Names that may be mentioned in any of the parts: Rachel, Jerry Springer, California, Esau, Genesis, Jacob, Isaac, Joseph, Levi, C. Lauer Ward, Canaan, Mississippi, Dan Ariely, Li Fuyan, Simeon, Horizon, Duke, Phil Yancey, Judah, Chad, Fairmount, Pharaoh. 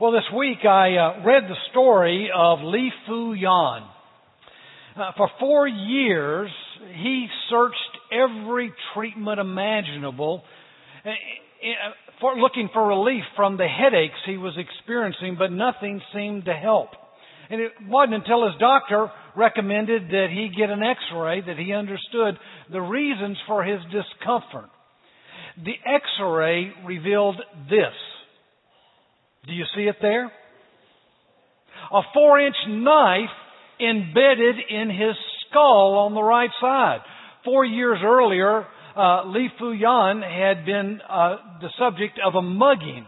Well, this week I read the story of Li Fuyan. For 4 years, he searched every treatment imaginable for looking for relief from the headaches he was experiencing, but nothing seemed to help. And it wasn't until his doctor recommended that he get an x-ray that he understood the reasons for his discomfort. The x-ray revealed this. Do you see it there? A 4-inch knife embedded in his skull on the right side. 4 years earlier, Li Fuyan had been the subject of a mugging.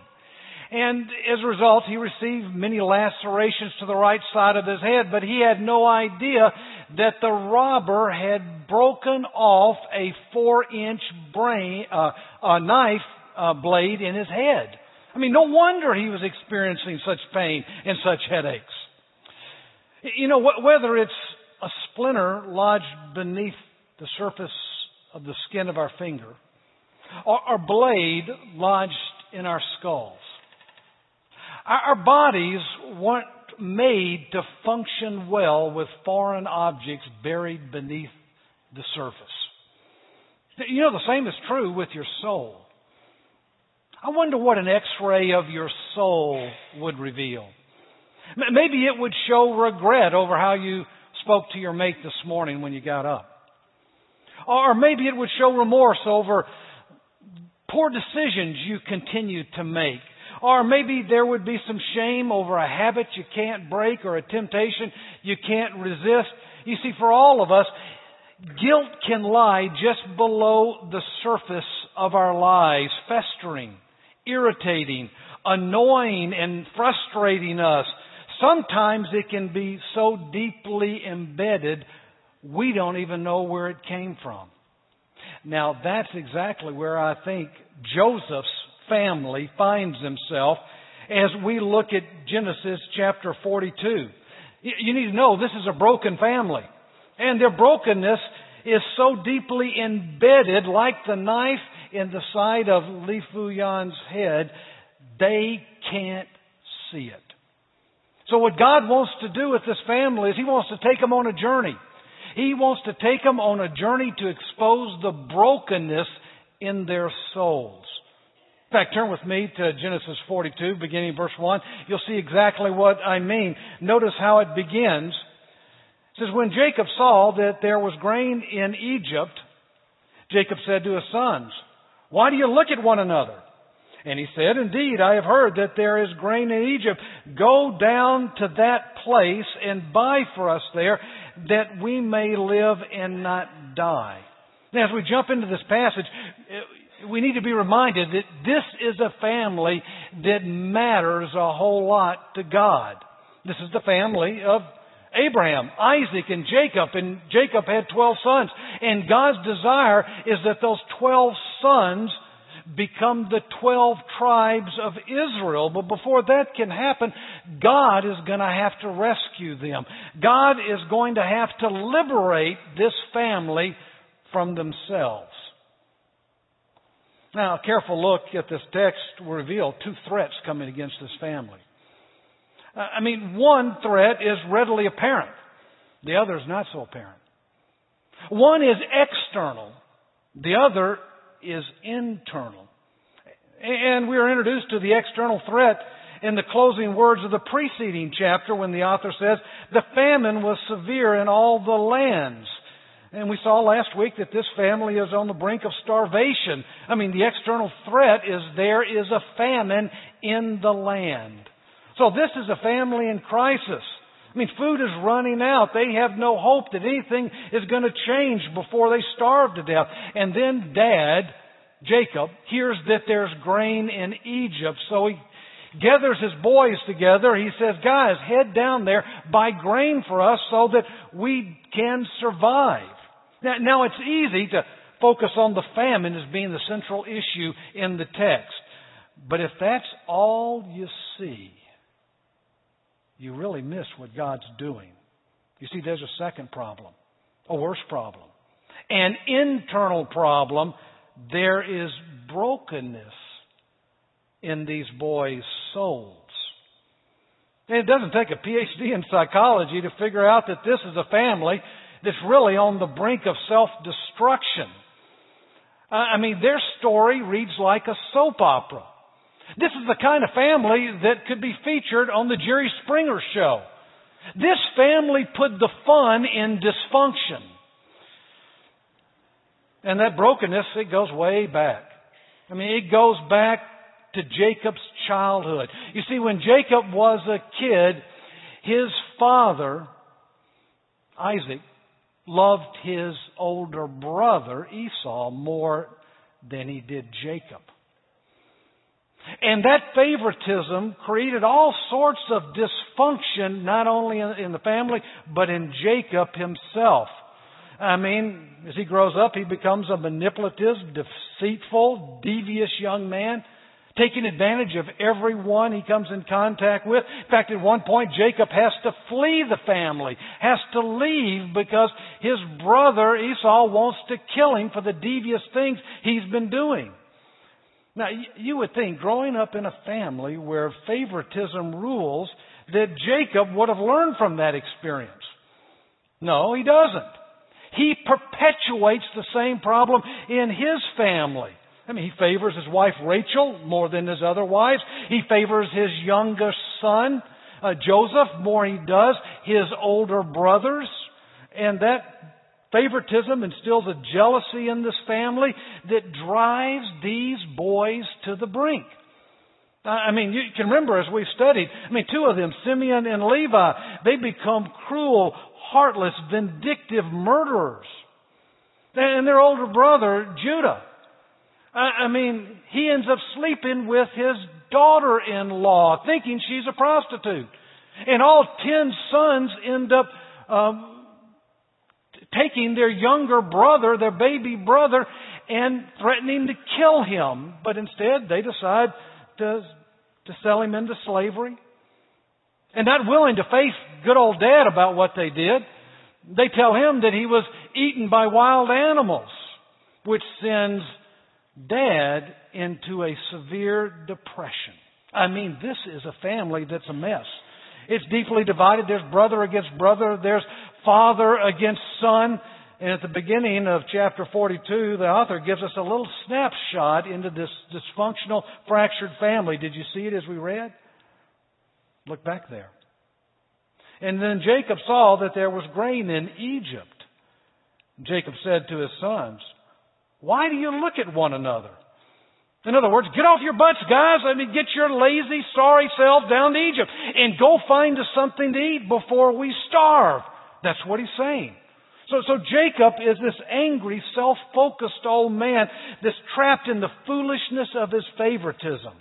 And as a result, he received many lacerations to the right side of his head, but he had no idea that the robber had broken off a 4-inch knife blade in his head. I mean, no wonder he was experiencing such pain and such headaches. You know, whether it's a splinter lodged beneath the surface of the skin of our finger or a blade lodged in our skulls, our bodies weren't made to function well with foreign objects buried beneath the surface. You know, the same is true with your soul. I wonder what an x-ray of your soul would reveal. Maybe it would show regret over how you spoke to your mate this morning when you got up. Or maybe it would show remorse over poor decisions you continued to make. Or maybe there would be some shame over a habit you can't break or a temptation you can't resist. You see, for all of us, guilt can lie just below the surface of our lives, festering, irritating, annoying, and frustrating us. Sometimes it can be so deeply embedded, we don't even know where it came from. Now, that's exactly where I think Joseph's family finds himself as we look at Genesis chapter 42. You need to know this is a broken family, and their brokenness is so deeply embedded, like the knife in the side of Li Fuyan's head, they can't see it. So what God wants to do with this family is He wants to take them on a journey. He wants to take them on a journey to expose the brokenness in their souls. In fact, turn with me to Genesis 42, beginning verse 1. You'll see exactly what I mean. Notice how it begins. It says, "When Jacob saw that there was grain in Egypt, Jacob said to his sons, 'Why do you look at one another?' And he said, 'Indeed, I have heard that there is grain in Egypt. Go down to that place and buy for us there, that we may live and not die.'" Now, as we jump into this passage, we need to be reminded that this is a family that matters a whole lot to God. This is the family of Abraham, Isaac, and Jacob had 12 sons. And God's desire is that those 12 sons become the 12 tribes of Israel. But before that can happen, God is going to have to rescue them. God is going to have to liberate this family from themselves. Now, a careful look at this text will reveal two threats coming against this family. I mean, one threat is readily apparent. The other is not so apparent. One is external. The other is internal. And we are introduced to the external threat in the closing words of the preceding chapter when the author says, "The famine was severe in all the lands." And we saw last week that this family is on the brink of starvation. I mean, the external threat is there is a famine in the land. So this is a family in crisis. I mean, food is running out. They have no hope that anything is going to change before they starve to death. And then Dad, Jacob, hears that there's grain in Egypt. So he gathers his boys together. He says, "Guys, head down there, buy grain for us so that we can survive." Now, it's easy to focus on the famine as being the central issue in the text. But if that's all you see, you really miss what God's doing. You see, there's a second problem, a worse problem, an internal problem. There is brokenness in these boys' souls. And it doesn't take a PhD in psychology to figure out that this is a family that's really on the brink of self-destruction. I mean, their story reads like a soap opera. This is the kind of family that could be featured on the Jerry Springer show. This family put the fun in dysfunction. And that brokenness, it goes way back. I mean, it goes back to Jacob's childhood. You see, when Jacob was a kid, his father, Isaac, loved his older brother, Esau, more than he did Jacob. And that favoritism created all sorts of dysfunction, not only in the family, but in Jacob himself. I mean, as he grows up, he becomes a manipulative, deceitful, devious young man, taking advantage of everyone he comes in contact with. In fact, at one point, Jacob has to flee the family, has to leave because his brother Esau wants to kill him for the devious things he's been doing. Now, you would think, growing up in a family where favoritism rules, that Jacob would have learned from that experience. No, he doesn't. He perpetuates the same problem in his family. I mean, he favors his wife Rachel more than his other wives. He favors his younger son, Joseph, more than he does his older brothers. And that favoritism instills a jealousy in this family that drives these boys to the brink. I mean, you can remember as we've studied, I mean, two of them, Simeon and Levi, they become cruel, heartless, vindictive murderers. And their older brother, Judah, I mean, he ends up sleeping with his daughter-in-law, thinking she's a prostitute. And all 10 sons end up taking their younger brother, their baby brother, and threatening to kill him. But instead, they decide to sell him into slavery. And not willing to face good old dad about what they did, they tell him that he was eaten by wild animals, which sends Dad into a severe depression. I mean, this is a family that's a mess. It's deeply divided. There's brother against brother. There's father against son. And at the beginning of chapter 42, the author gives us a little snapshot into this dysfunctional, fractured family. Did you see it as we read? Look back there. And then Jacob saw that there was grain in Egypt. Jacob said to his sons, "Why do you look at one another?" In other words, get off your butts, guys. I mean, get your lazy, sorry self down to Egypt and go find us something to eat before we starve. That's what he's saying. So Jacob is this angry, self-focused old man that's trapped in the foolishness of his favoritism.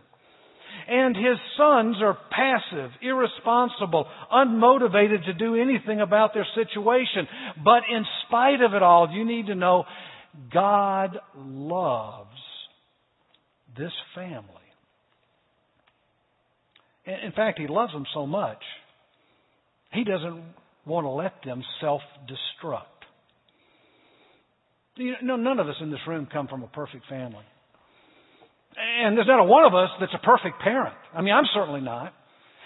And his sons are passive, irresponsible, unmotivated to do anything about their situation. But in spite of it all, you need to know God loves this family. In fact, He loves them so much, He doesn't want to let them self-destruct. You know, none of us in this room come from a perfect family. And there's not a one of us that's a perfect parent. I mean, I'm certainly not.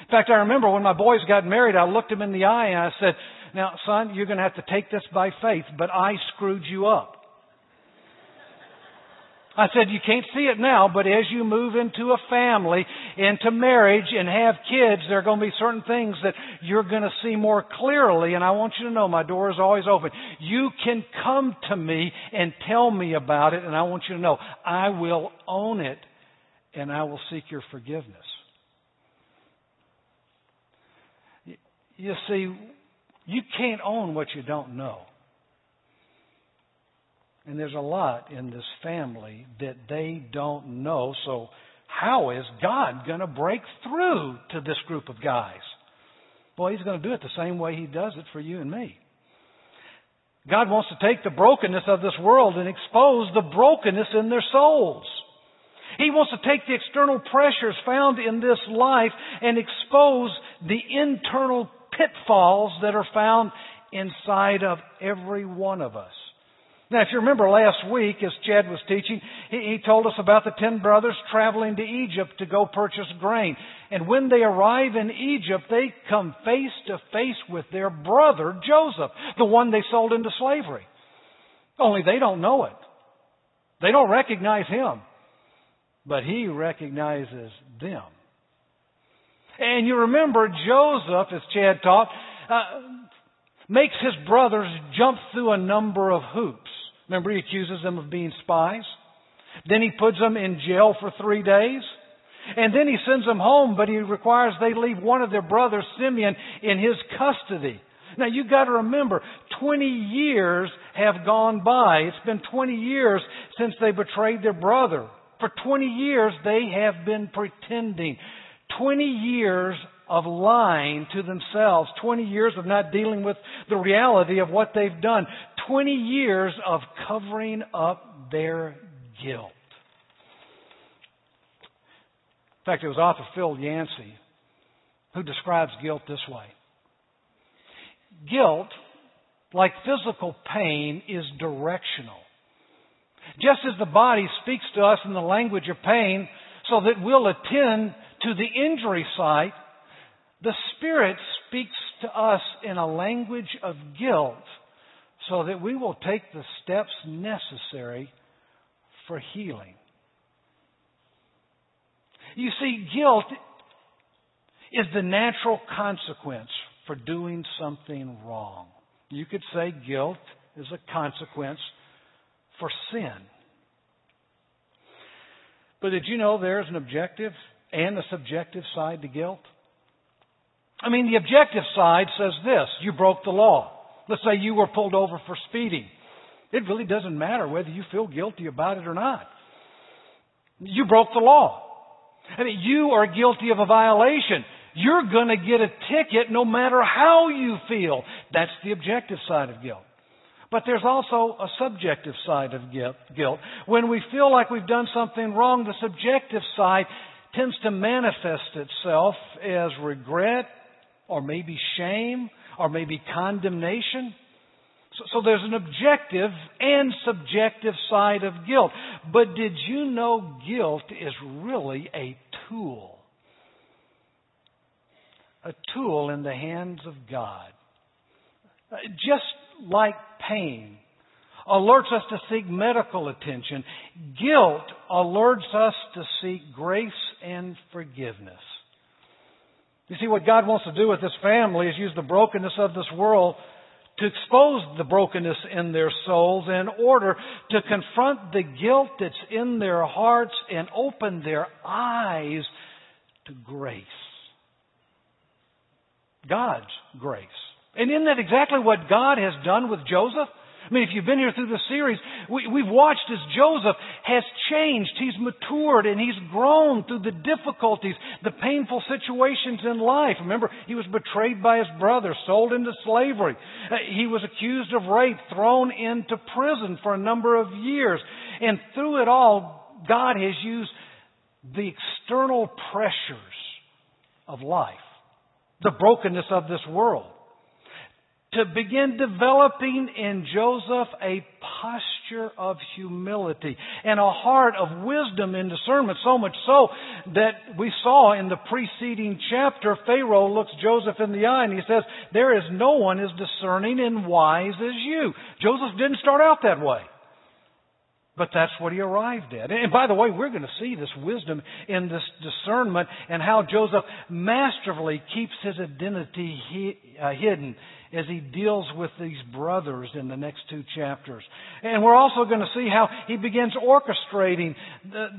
In fact, I remember when my boys got married, I looked them in the eye and I said, "Now, son, you're going to have to take this by faith, but I screwed you up." I said, "You can't see it now, but as you move into a family, into marriage, and have kids, there are going to be certain things that you're going to see more clearly. And I want you to know my door is always open. You can come to me and tell me about it. And I want you to know I will own it and I will seek your forgiveness." You see, you can't own what you don't know. And there's a lot in this family that they don't know. So how is God going to break through to this group of guys? Boy, He's going to do it the same way He does it for you and me. God wants to take the brokenness of this world and expose the brokenness in their souls. He wants to take the external pressures found in this life and expose the internal pitfalls that are found inside of every one of us. Now, if you remember last week, as Chad was teaching, he told us about the 10 brothers traveling to Egypt to go purchase grain. And when they arrive in Egypt, they come face to face with their brother, Joseph, the one they sold into slavery. Only they don't know it. They don't recognize him. But he recognizes them. And you remember Joseph, as Chad taught, makes his brothers jump through a number of hoops. Remember, he accuses them of being spies. Then he puts them in jail for 3 days. And then he sends them home, but he requires they leave one of their brothers, Simeon, in his custody. Now, you've got to remember, 20 years have gone by. It's been 20 years since they betrayed their brother. For 20 years, they have been pretending. 20 years of lying to themselves. 20 years of not dealing with the reality of what they've done. 20 years of covering up their guilt. In fact, it was author Phil Yancey who describes guilt this way. Guilt, like physical pain, is directional. Just as the body speaks to us in the language of pain so that we'll attend to the injury site, the Spirit speaks to us in a language of guilt so that we will take the steps necessary for healing. You see, guilt is the natural consequence for doing something wrong. You could say guilt is a consequence for sin. But did you know there's an objective and a subjective side to guilt? I mean, the objective side says this: you broke the law. Let's say you were pulled over for speeding. It really doesn't matter whether you feel guilty about it or not. You broke the law. I mean, you are guilty of a violation. You're going to get a ticket no matter how you feel. That's the objective side of guilt. But there's also a subjective side of guilt. When we feel like we've done something wrong, the subjective side tends to manifest itself as regret, or maybe shame, or maybe condemnation. So there's an objective and subjective side of guilt. But did you know guilt is really a tool? A tool in the hands of God. Just like pain alerts us to seek medical attention, guilt alerts us to seek grace and forgiveness. You see, what God wants to do with this family is use the brokenness of this world to expose the brokenness in their souls in order to confront the guilt that's in their hearts and open their eyes to grace. God's grace. And isn't that exactly what God has done with Joseph? I mean, if you've been here through the series, we've watched as Joseph has changed. He's matured and he's grown through the difficulties, the painful situations in life. Remember, he was betrayed by his brother, sold into slavery. He was accused of rape, thrown into prison for a number of years. And through it all, God has used the external pressures of life, the brokenness of this world, to begin developing in Joseph a posture of humility and a heart of wisdom and discernment, so much so that we saw in the preceding chapter, Pharaoh looks Joseph in the eye and he says, "There is no one as discerning and wise as you." Joseph didn't start out that way, but that's what he arrived at. And by the way, we're going to see this wisdom in this discernment and how Joseph masterfully keeps his identity hidden as he deals with these brothers in the next 2 chapters. And we're also going to see how he begins orchestrating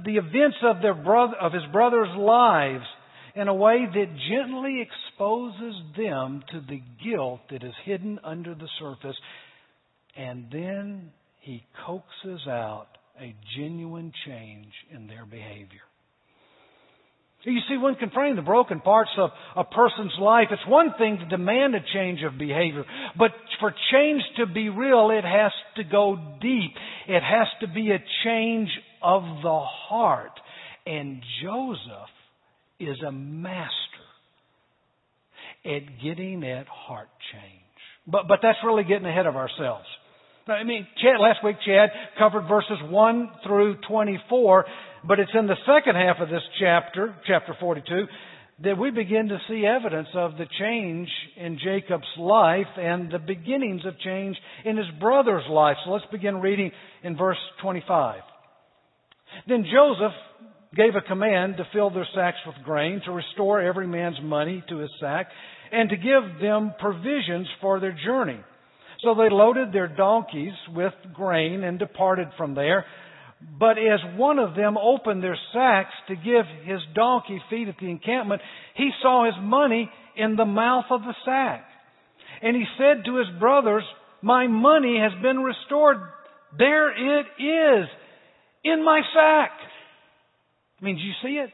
the events of his brother's lives in a way that gently exposes them to the guilt that is hidden under the surface. And then he coaxes out a genuine change in their behavior. You see, when confronting the broken parts of a person's life, it's one thing to demand a change of behavior. But for change to be real, it has to go deep. It has to be a change of the heart. And Joseph is a master at getting at heart change. But that's really getting ahead of ourselves. I mean, last week Chad covered verses 1 through 24, but it's in the second half of this chapter, chapter 42, that we begin to see evidence of the change in Jacob's life and the beginnings of change in his brother's life. So let's begin reading in verse 25. Then Joseph gave a command to fill their sacks with grain, to restore every man's money to his sack, and to give them provisions for their journey. So they loaded their donkeys with grain and departed from there. But as one of them opened their sacks to give his donkey feed at the encampment, he saw his money in the mouth of the sack. And he said to his brothers, "My money has been restored. There it is, in my sack." I mean, did you see it?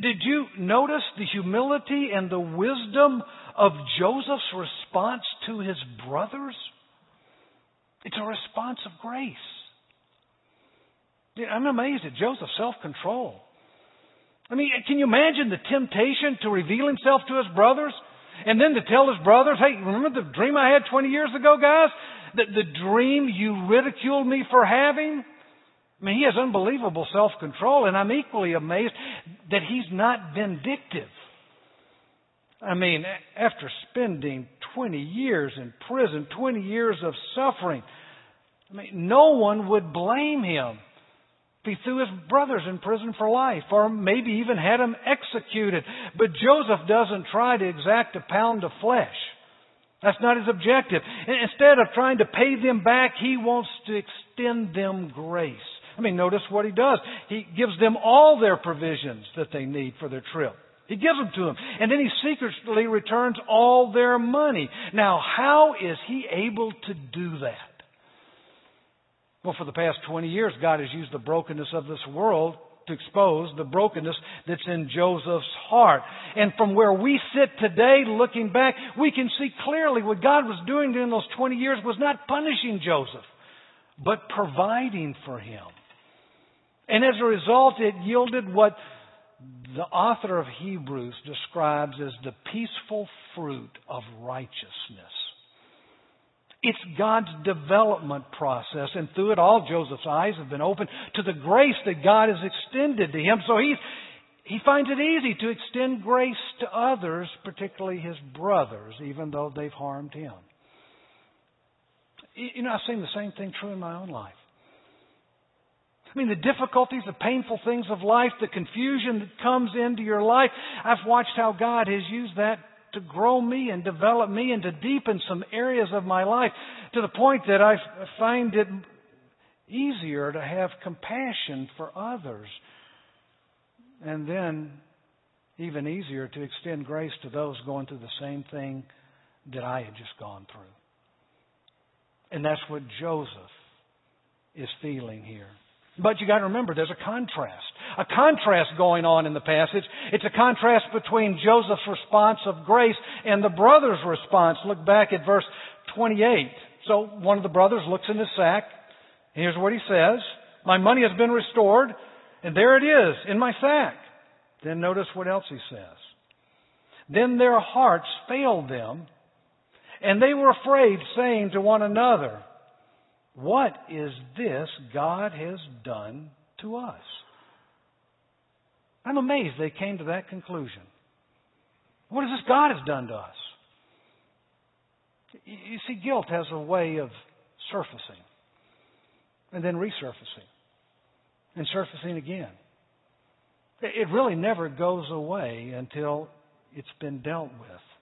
Did you notice the humility and the wisdom of Joseph's response to his brothers? It's a response of grace. I'm amazed at Joseph's self-control. I mean, can you imagine the temptation to reveal himself to his brothers and then to tell his brothers, "Hey, remember the dream I had 20 years ago, guys? The dream you ridiculed me for having?" I mean, he has unbelievable self-control, and I'm equally amazed that he's not vindictive. I mean, after spending 20 years in prison, 20 years of suffering, I mean, no one would blame him. He threw his brothers in prison for life, or maybe even had them executed. But Joseph doesn't try to exact a pound of flesh. That's not his objective. Instead of trying to pay them back, he wants to extend them grace. I mean, notice what he does. He gives them all their provisions that they need for their trip. He gives them to them. And then he secretly returns all their money. Now, how is he able to do that? Well, for the past 20 years, God has used the brokenness of this world to expose the brokenness that's in Joseph's heart. And from where we sit today, looking back, we can see clearly what God was doing during those 20 years was not punishing Joseph, but providing for him. And as a result, it yielded what the author of Hebrews describes as the peaceful fruit of righteousness. It's God's development process, and through it all, Joseph's eyes have been opened to the grace that God has extended to him. So he finds it easy to extend grace to others, particularly his brothers, even though they've harmed him. You know, I've seen the same thing true in my own life. I mean, the difficulties, the painful things of life, the confusion that comes into your life, I've watched how God has used that to grow me and develop me and to deepen some areas of my life to the point that I find it easier to have compassion for others, and then even easier to extend grace to those going through the same thing that I had just gone through. And that's what Joseph is feeling here. But you got to remember, there's a contrast going on in the passage. It's a contrast between Joseph's response of grace and the brother's response. Look back at verse 28. So one of the brothers looks in his sack. And here's what he says. "My money has been restored, and there it is in my sack." Then notice what else he says. "Then their hearts failed them, and they were afraid, saying to one another, 'What is this God has done to us?'" I'm amazed they came to that conclusion. What is this God has done to us? You see, guilt has a way of surfacing and then resurfacing and surfacing again. It really never goes away until it's been dealt with.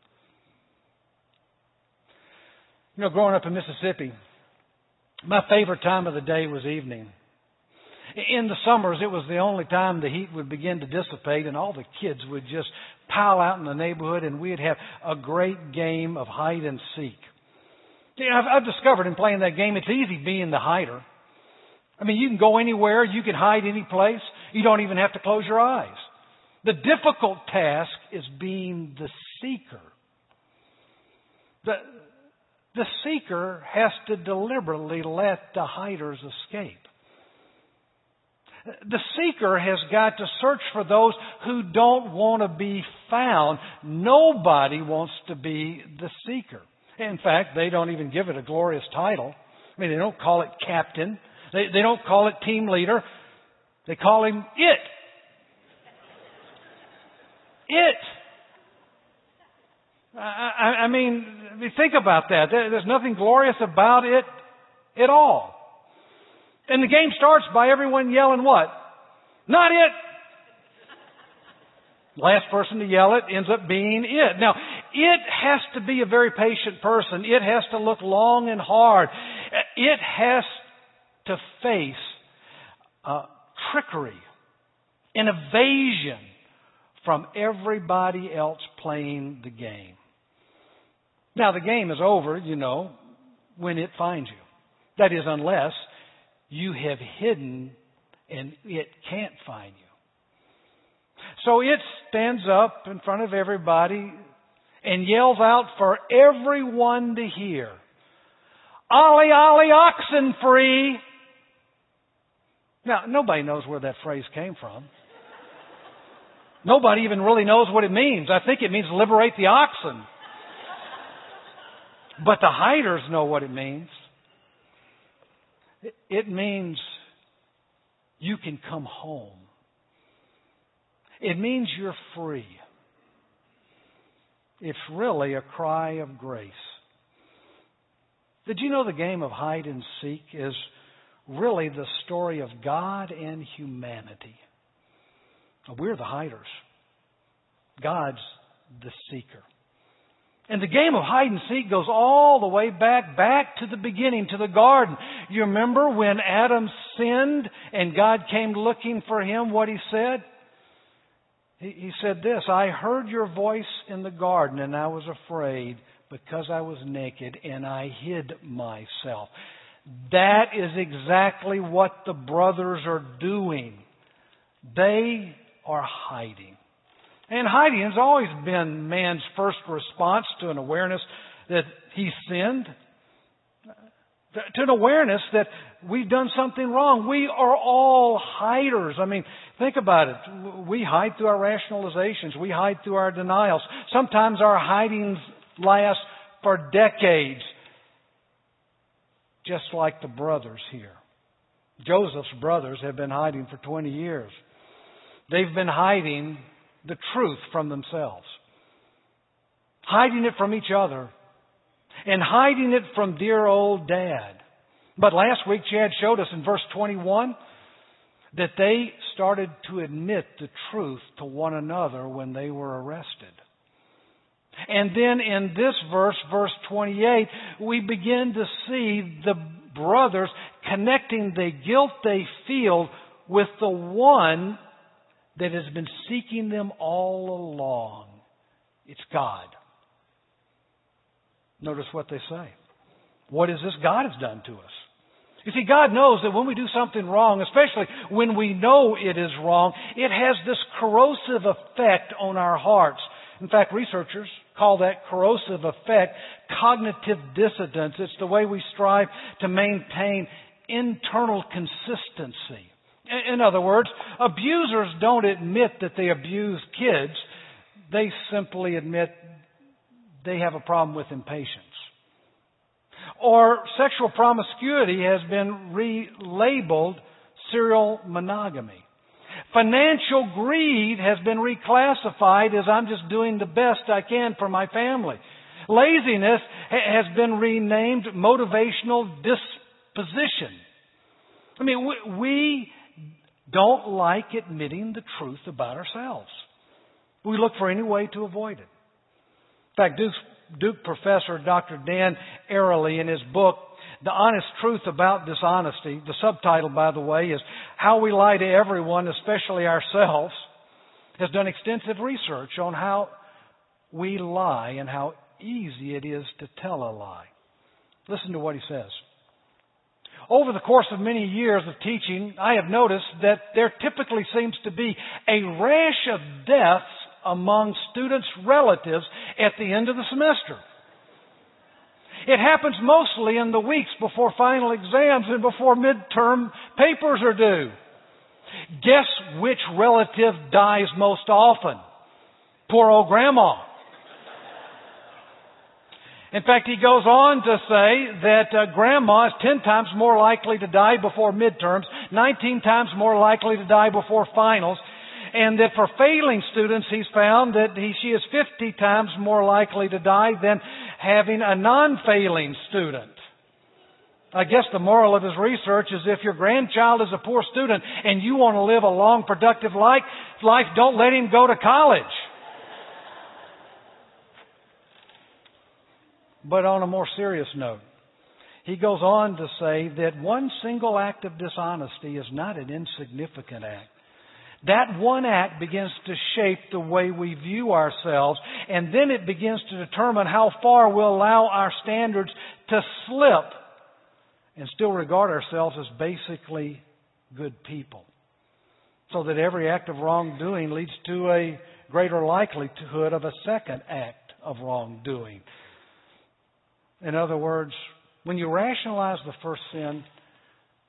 You know, growing up in Mississippi, my favorite time of the day was evening. In the summers, it was the only time the heat would begin to dissipate, and all the kids would just pile out in the neighborhood, and we'd have a great game of hide and seek. You know, I've discovered in playing that game, it's easy being the hider. I mean, you can go anywhere, you can hide any place, you don't even have to close your eyes. The difficult task is being the seeker. The seeker has to deliberately let the hiders escape. The seeker has got to search for those who don't want to be found. Nobody wants to be the seeker. In fact, they don't even give it a glorious title. I mean, they don't call it captain. They don't call it team leader. They call him it. It. I mean, think about that. There's nothing glorious about it at all. And the game starts by everyone yelling what? Not it. Last person to yell it ends up being it. Now, it has to be a very patient person. It has to look long and hard. It has to face trickery and evasion from everybody else playing the game. Now, the game is over, you know, when it finds you. That is, unless you have hidden and it can't find you. So it stands up in front of everybody and yells out for everyone to hear, "Ollie, Ollie, oxen free." Now, nobody knows where that phrase came from. Nobody even really knows what it means. I think it means liberate the oxen. But the hiders know what it means. It means you can come home. It means you're free. It's really a cry of grace. Did you know the game of hide and seek is really the story of God and humanity? We're the hiders. God's the seeker. And the game of hide and seek goes all the way back to the beginning, to the garden. You remember when Adam sinned and God came looking for him, what he said? He said this, "I heard your voice in the garden and I was afraid because I was naked and I hid myself." That is exactly what the brothers are doing. They are hiding. And hiding has always been man's first response to an awareness that he sinned, to an awareness that we've done something wrong. We are all hiders. I mean, think about it. We hide through our rationalizations. We hide through our denials. Sometimes our hidings last for decades, just like the brothers here. Joseph's brothers have been hiding for 20 years. They've been hiding the truth from themselves, hiding it from each other, and hiding it from dear old Dad. But last week, Chad showed us in verse 21 that they started to admit the truth to one another when they were arrested. And then in this verse, verse 28, we begin to see the brothers connecting the guilt they feel with the one that has been seeking them all along. It's God. Notice what they say. What is this God has done to us? You see, God knows that when we do something wrong, especially when we know it is wrong, it has this corrosive effect on our hearts. In fact, researchers call that corrosive effect cognitive dissonance. It's the way we strive to maintain internal consistency. In other words, abusers don't admit that they abuse kids. They simply admit they have a problem with impatience. Or sexual promiscuity has been relabeled serial monogamy. Financial greed has been reclassified as "I'm just doing the best I can for my family." Laziness has been renamed motivational disposition. I mean, we don't like admitting the truth about ourselves. We look for any way to avoid it. In fact, Duke professor Dr. Dan Ariely, in his book, The Honest Truth About Dishonesty, the subtitle, by the way, is How We Lie to Everyone, Especially Ourselves, has done extensive research on how we lie and how easy it is to tell a lie. Listen to what he says. "Over the course of many years of teaching, I have noticed that there typically seems to be a rash of deaths among students' relatives at the end of the semester. It happens mostly in the weeks before final exams and before midterm papers are due. Guess which relative dies most often? Poor old grandma. In fact, he goes on to say that grandma is 10 times more likely to die before midterms, 19 times more likely to die before finals, and that for failing students, he's found that she is 50 times more likely to die than having a non-failing student. I guess the moral of his research is if your grandchild is a poor student and you want to live a long, productive life, don't let him go to college. But on a more serious note, he goes on to say that one single act of dishonesty is not an insignificant act. That one act begins to shape the way we view ourselves, and then it begins to determine how far we'll allow our standards to slip and still regard ourselves as basically good people. So that every act of wrongdoing leads to a greater likelihood of a second act of wrongdoing. In other words, when you rationalize the first sin,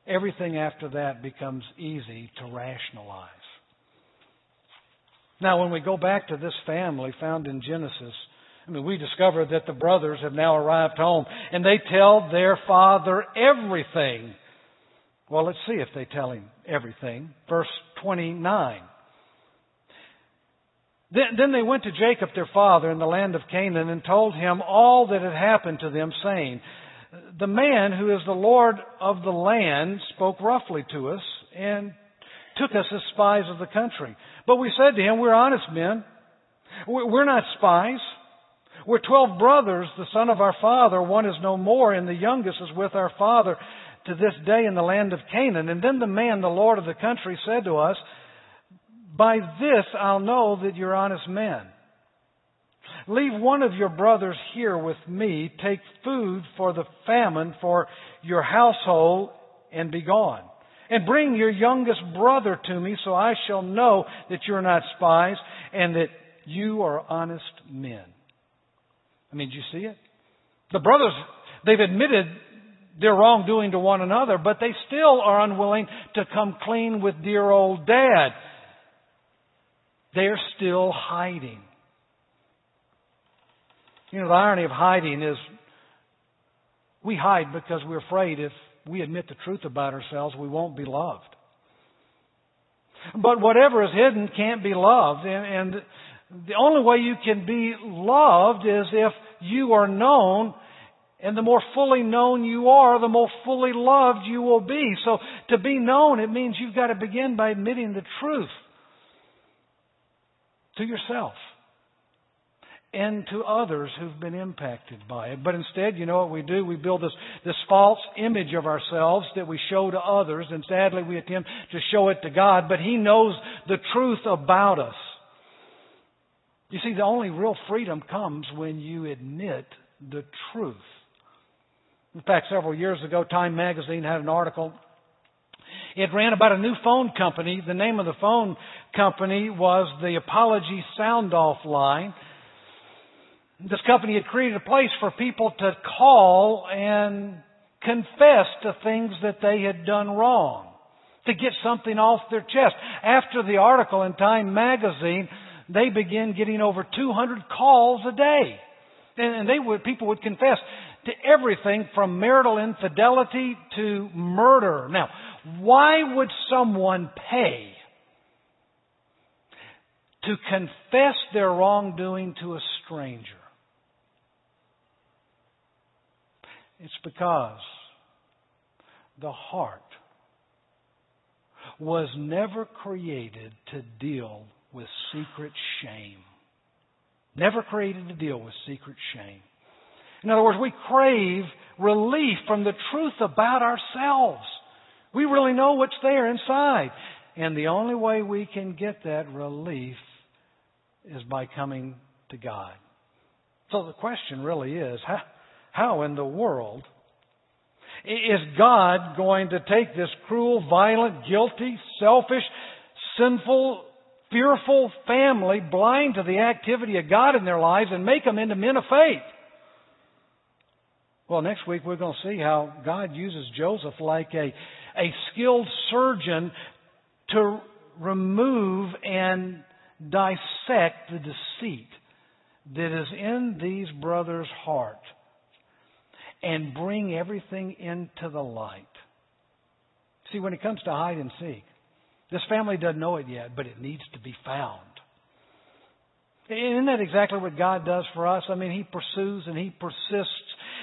everything after that becomes easy to rationalize. Now, when we go back to this family found in Genesis, we discover that the brothers have now arrived home, and they tell their father everything. Well, let's see if they tell him everything. Verse 29. Then they went to Jacob, their father, in the land of Canaan, and told him all that had happened to them, saying, "The man who is the Lord of the land spoke roughly to us and took us as spies of the country. But we said to him, 'We're honest men. We're not spies. We're 12 brothers. The son of our father, one is no more, and the youngest is with our father to this day in the land of Canaan.' And then the man, the Lord of the country, said to us, 'By this I'll know that you're honest men. Leave one of your brothers here with me. Take food for the famine for your household and be gone. And bring your youngest brother to me, so I shall know that you're not spies and that you are honest men.'" Do you see it? The brothers, they've admitted their wrongdoing to one another, but they still are unwilling to come clean with dear old dad. They're still hiding. The irony of hiding is we hide because we're afraid if we admit the truth about ourselves, we won't be loved. But whatever is hidden can't be loved. And the only way you can be loved is if you are known. And the more fully known you are, the more fully loved you will be. So to be known, it means you've got to begin by admitting the truth to yourself and to others who've been impacted by it. But instead, what we do? We build this false image of ourselves that we show to others, and sadly we attempt to show it to God, but He knows the truth about us. You see, the only real freedom comes when you admit the truth. In fact, several years ago, Time magazine had an article. It ran about a new phone company. The name of the phone company was the Apology Sound-Off Line. This company had created a place for people to call and confess to things that they had done wrong, to get something off their chest. After the article in Time magazine, they began getting over 200 calls a day. And people would confess to everything from marital infidelity to murder. Now, why would someone pay to confess their wrongdoing to a stranger? It's because the heart was never created to deal with secret shame. Never created to deal with secret shame. In other words, we crave relief from the truth about ourselves. We really know what's there inside. And the only way we can get that relief is by coming to God. So the question really is, how in the world is God going to take this cruel, violent, guilty, selfish, sinful, fearful family blind to the activity of God in their lives and make them into men of faith? Well, next week we're going to see how God uses Joseph like a skilled surgeon to remove and dissect the deceit that is in these brothers' heart and bring everything into the light. See, when it comes to hide and seek, this family doesn't know it yet, but it needs to be found. Isn't that exactly what God does for us? I mean, He pursues and He persists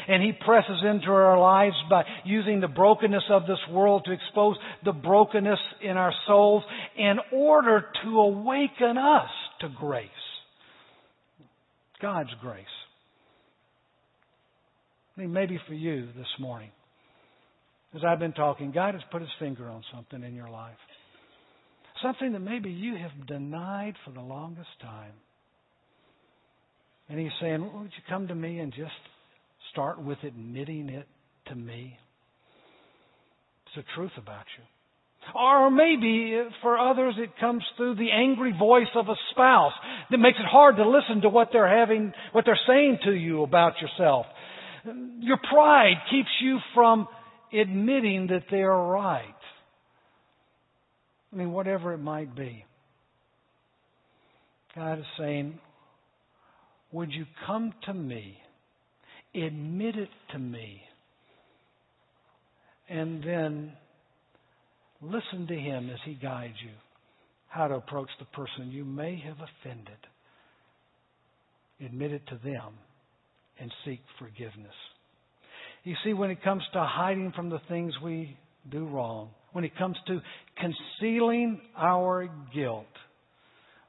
and He presses into our lives by using the brokenness of this world to expose the brokenness in our souls in order to awaken us to grace. God's grace. I mean, maybe for you this morning, as I've been talking, God has put His finger on something in your life. Something that maybe you have denied for the longest time. And He's saying, would you come to me and just start with admitting it to me? It's the truth about you. Or maybe for others it comes through the angry voice of a spouse that makes it hard to listen to what they're saying to you about yourself. Your pride keeps you from admitting that they are right. I mean, whatever it might be. God is saying, would you come to me, admit it to me, and then listen to Him as He guides you how to approach the person you may have offended. Admit it to them and seek forgiveness. You see, when it comes to hiding from the things we do wrong, when it comes to concealing our guilt,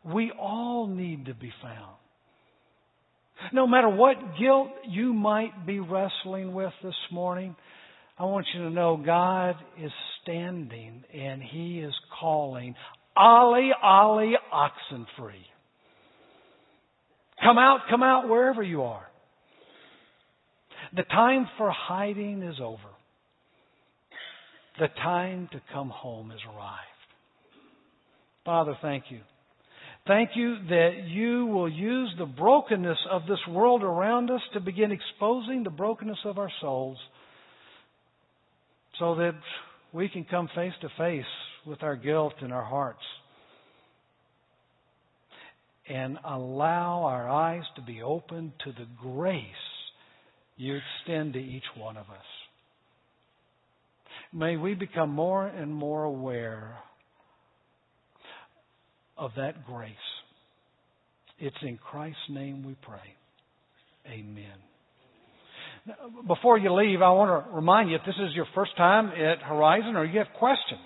we all need to be found. No matter what guilt you might be wrestling with this morning, I want you to know God is standing and He is calling, "Ollie, Ollie, Oxenfree. Come out wherever you are." The time for hiding is over. The time to come home has arrived. Father, thank You. Thank You that You will use the brokenness of this world around us to begin exposing the brokenness of our souls so that we can come face to face with our guilt in our hearts and allow our eyes to be open to the grace You extend to each one of us. May we become more and more aware of that grace. It's in Christ's name we pray. Amen. Now, before you leave, I want to remind you, if this is your first time at Horizon or you have questions,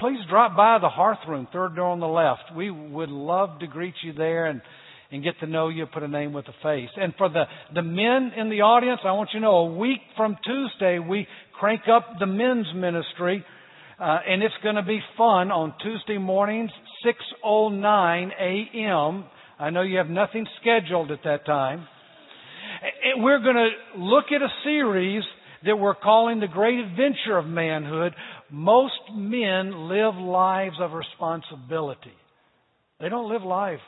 please drop by the Hearth Room, third door on the left. We would love to greet you there and get to know you, put a name with a face. And for the men in the audience, I want you to know, a week from Tuesday, we crank up the men's ministry, and it's going to be fun on Tuesday mornings, 6:09 a.m. I know you have nothing scheduled at that time. And we're going to look at a series that we're calling The Great Adventure of Manhood. Most men live lives of responsibility. They don't live a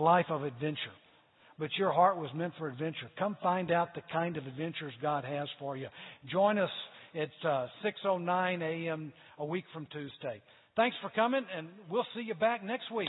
life of adventure. But your heart was meant for adventure. Come find out the kind of adventures God has for you. Join us at 6:09 a.m. a week from Tuesday. Thanks for coming, and we'll see you back next week.